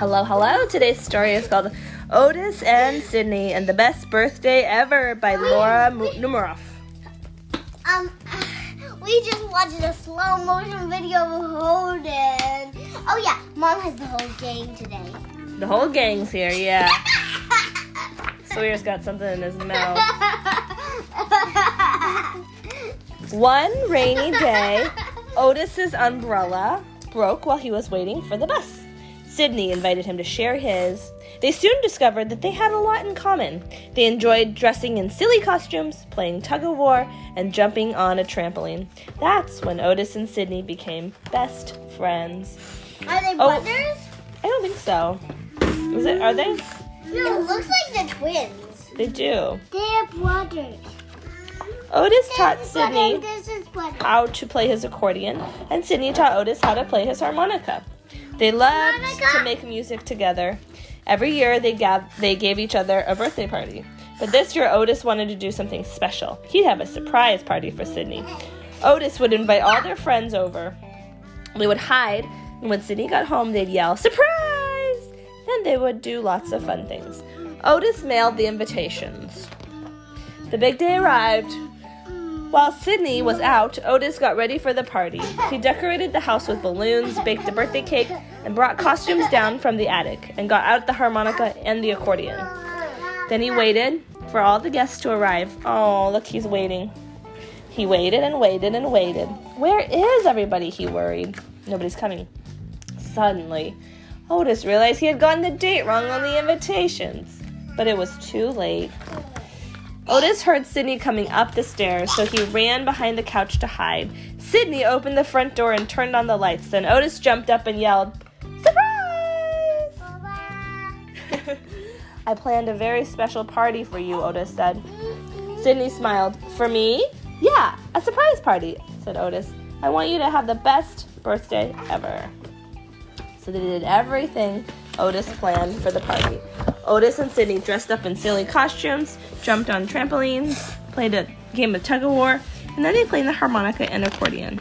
Hello, hello. Today's story is called Otis and Sydney and the Best Birthday Ever by Laura Numeroff. We just watched a slow motion video of Holden. Oh yeah, Mom has the whole gang today. The whole gang's here, yeah. Sawyer's got something in his mouth. One rainy day, Otis's umbrella broke while he was waiting for the bus. Sydney invited him to share his. They soon discovered that they had a lot in common. They enjoyed dressing in silly costumes, playing tug-of-war, and jumping on a trampoline. That's when Otis and Sydney became best friends. Are they brothers? I don't think so. Is it? Are they? No, it looks like they're twins. They do. They're brothers. Otis taught Sydney how to play his accordion, and Sydney taught Otis how to play his harmonica. They loved to make music together. Every year they gave each other a birthday party. But this year Otis wanted to do something special. He'd have a surprise party for Sydney. Otis would invite all their friends over. They would hide, and when Sydney got home, they'd yell, "Surprise!" Then they would do lots of fun things. Otis mailed the invitations. The big day arrived. While Sydney was out, Otis got ready for the party. He decorated the house with balloons, baked a birthday cake, and brought costumes down from the attic, and got out the harmonica and the accordion. Then he waited for all the guests to arrive. Oh, look, he's waiting. He waited and waited and waited. Where is everybody? He worried. Nobody's coming. Suddenly, Otis realized he had gotten the date wrong on the invitations, but it was too late. Otis heard Sydney coming up the stairs, so he ran behind the couch to hide. Sydney opened the front door and turned on the lights. Then Otis jumped up and yelled, "Surprise!" "I planned a very special party for you," Otis said. Sydney smiled. "For me?" "Yeah, a surprise party," said Otis. "I want you to have the best birthday ever." So they did everything Otis planned for the party. Otis and Sydney dressed up in silly costumes, jumped on trampolines, played a game of tug-of-war, and then they played the harmonica and accordion.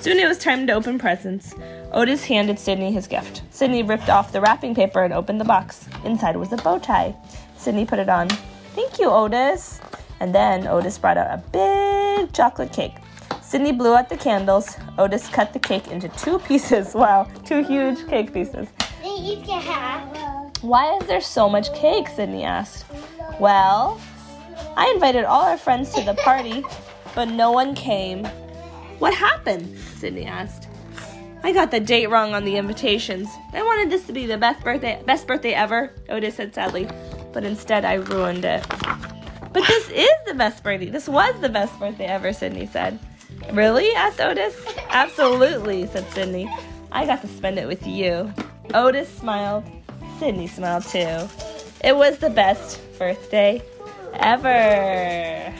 Soon it was time to open presents. Otis handed Sydney his gift. Sydney ripped off the wrapping paper and opened the box. Inside was a bow tie. Sydney put it on. "Thank you, Otis." And then Otis brought out a big chocolate cake. Sydney blew out the candles. Otis cut the cake into two pieces. Wow, two huge cake pieces. "You can have..." "Why is there so much cake?" Sydney asked. "Well, I invited all our friends to the party, but no one came." "What happened?" Sydney asked. "I got the date wrong on the invitations. I wanted this to be the best birthday ever," Otis said sadly, "but instead I ruined it." "But this is the best birthday. This was the best birthday ever," Sydney said. "Really?" asked Otis. "Absolutely," said Sydney. "I got to spend it with you." Otis smiled. Sydney smiled too. It was the best birthday ever.